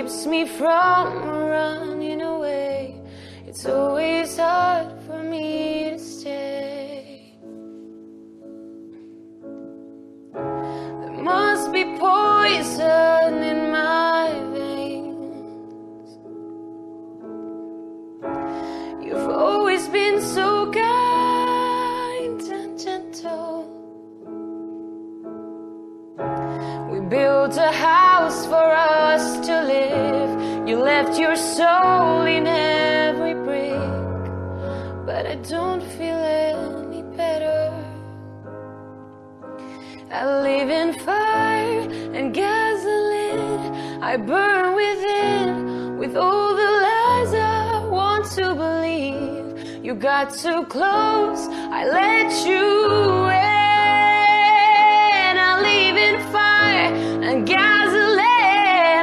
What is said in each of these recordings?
keeps me from running away. It's always hard for me to stay. There must be poison in my veins. You've always been so kind and gentle. We built a house for us to live. You left your soul in every brick, but I don't feel any better. I live in fire and gasoline. I burn within with all the lies I want to believe. You got too close, I let you in. And gasoline, I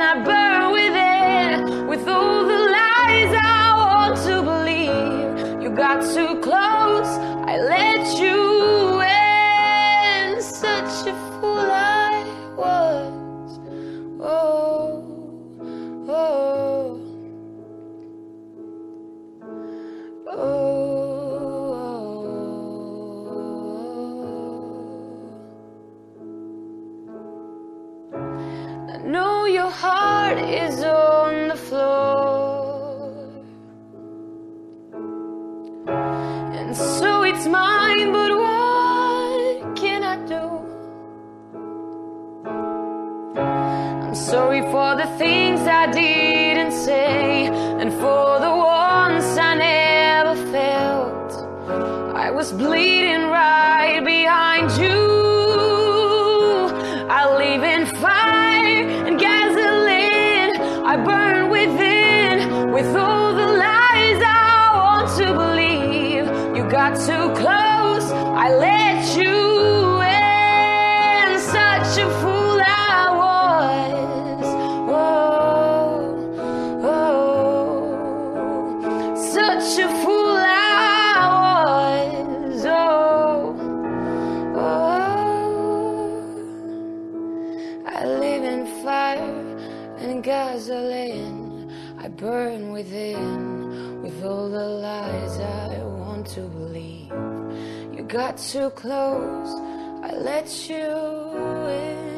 burn with it, with all the lies I want to believe. You got too close, I let you in. Such a fool I was. Oh, oh, oh. I know your heart is on the floor, and so it's mine, but what can I do? I'm sorry for the things I didn't say, and for the ones I never felt. I was bleeding right behind you. I live in fire and gasoline. I burn within with all the lies I want to believe. You got too close, I let you in. Such a fool I was. Whoa, oh, such a fool. I live in fire and gasoline. I burn within with all the lies I want to believe. You got too close, I let you in.